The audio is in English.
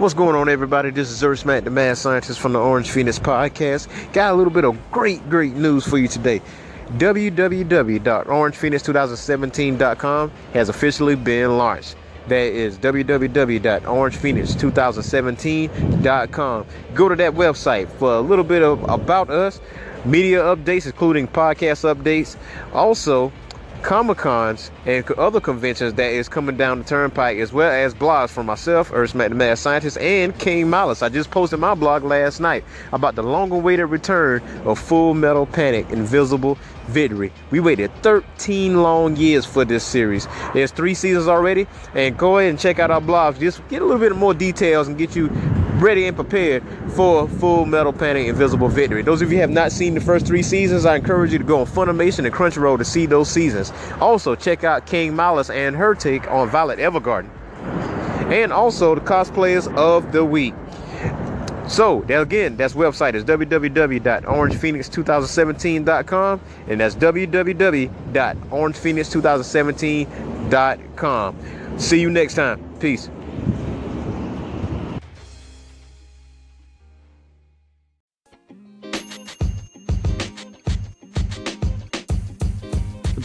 What's going on, everybody? This is Zeus Matt, the mad scientist from the Orange Phoenix podcast. Got a little bit of great news for you today. www.orangephoenix2017.com has officially been launched. That is www.orangephoenix2017.com. Go to that website for a little bit of about us, media updates, including podcast updates. Also, Comic-Cons and other conventions that is coming down the turnpike, as well as blogs from myself, Earthsmart the Mad Scientist, and King Miles. I just posted my blog last night about the long-awaited return of Full Metal Panic, Invisible Victory. We waited 13 long years for this series. There's 3 seasons already, and go ahead and check out our blogs. Just get a little bit more details and get you ready and prepared for Full Metal Panic Invisible Victory. Those of you who have not seen the first 3 seasons, I encourage you to go on Funimation and Crunchyroll to see those seasons. Also, check out King Miles and her take on Violet Evergarden. And also, the cosplayers of the week. So, again, that website is www.orangephoenix2017.com, and that's www.orangephoenix2017.com. See you next time. Peace. The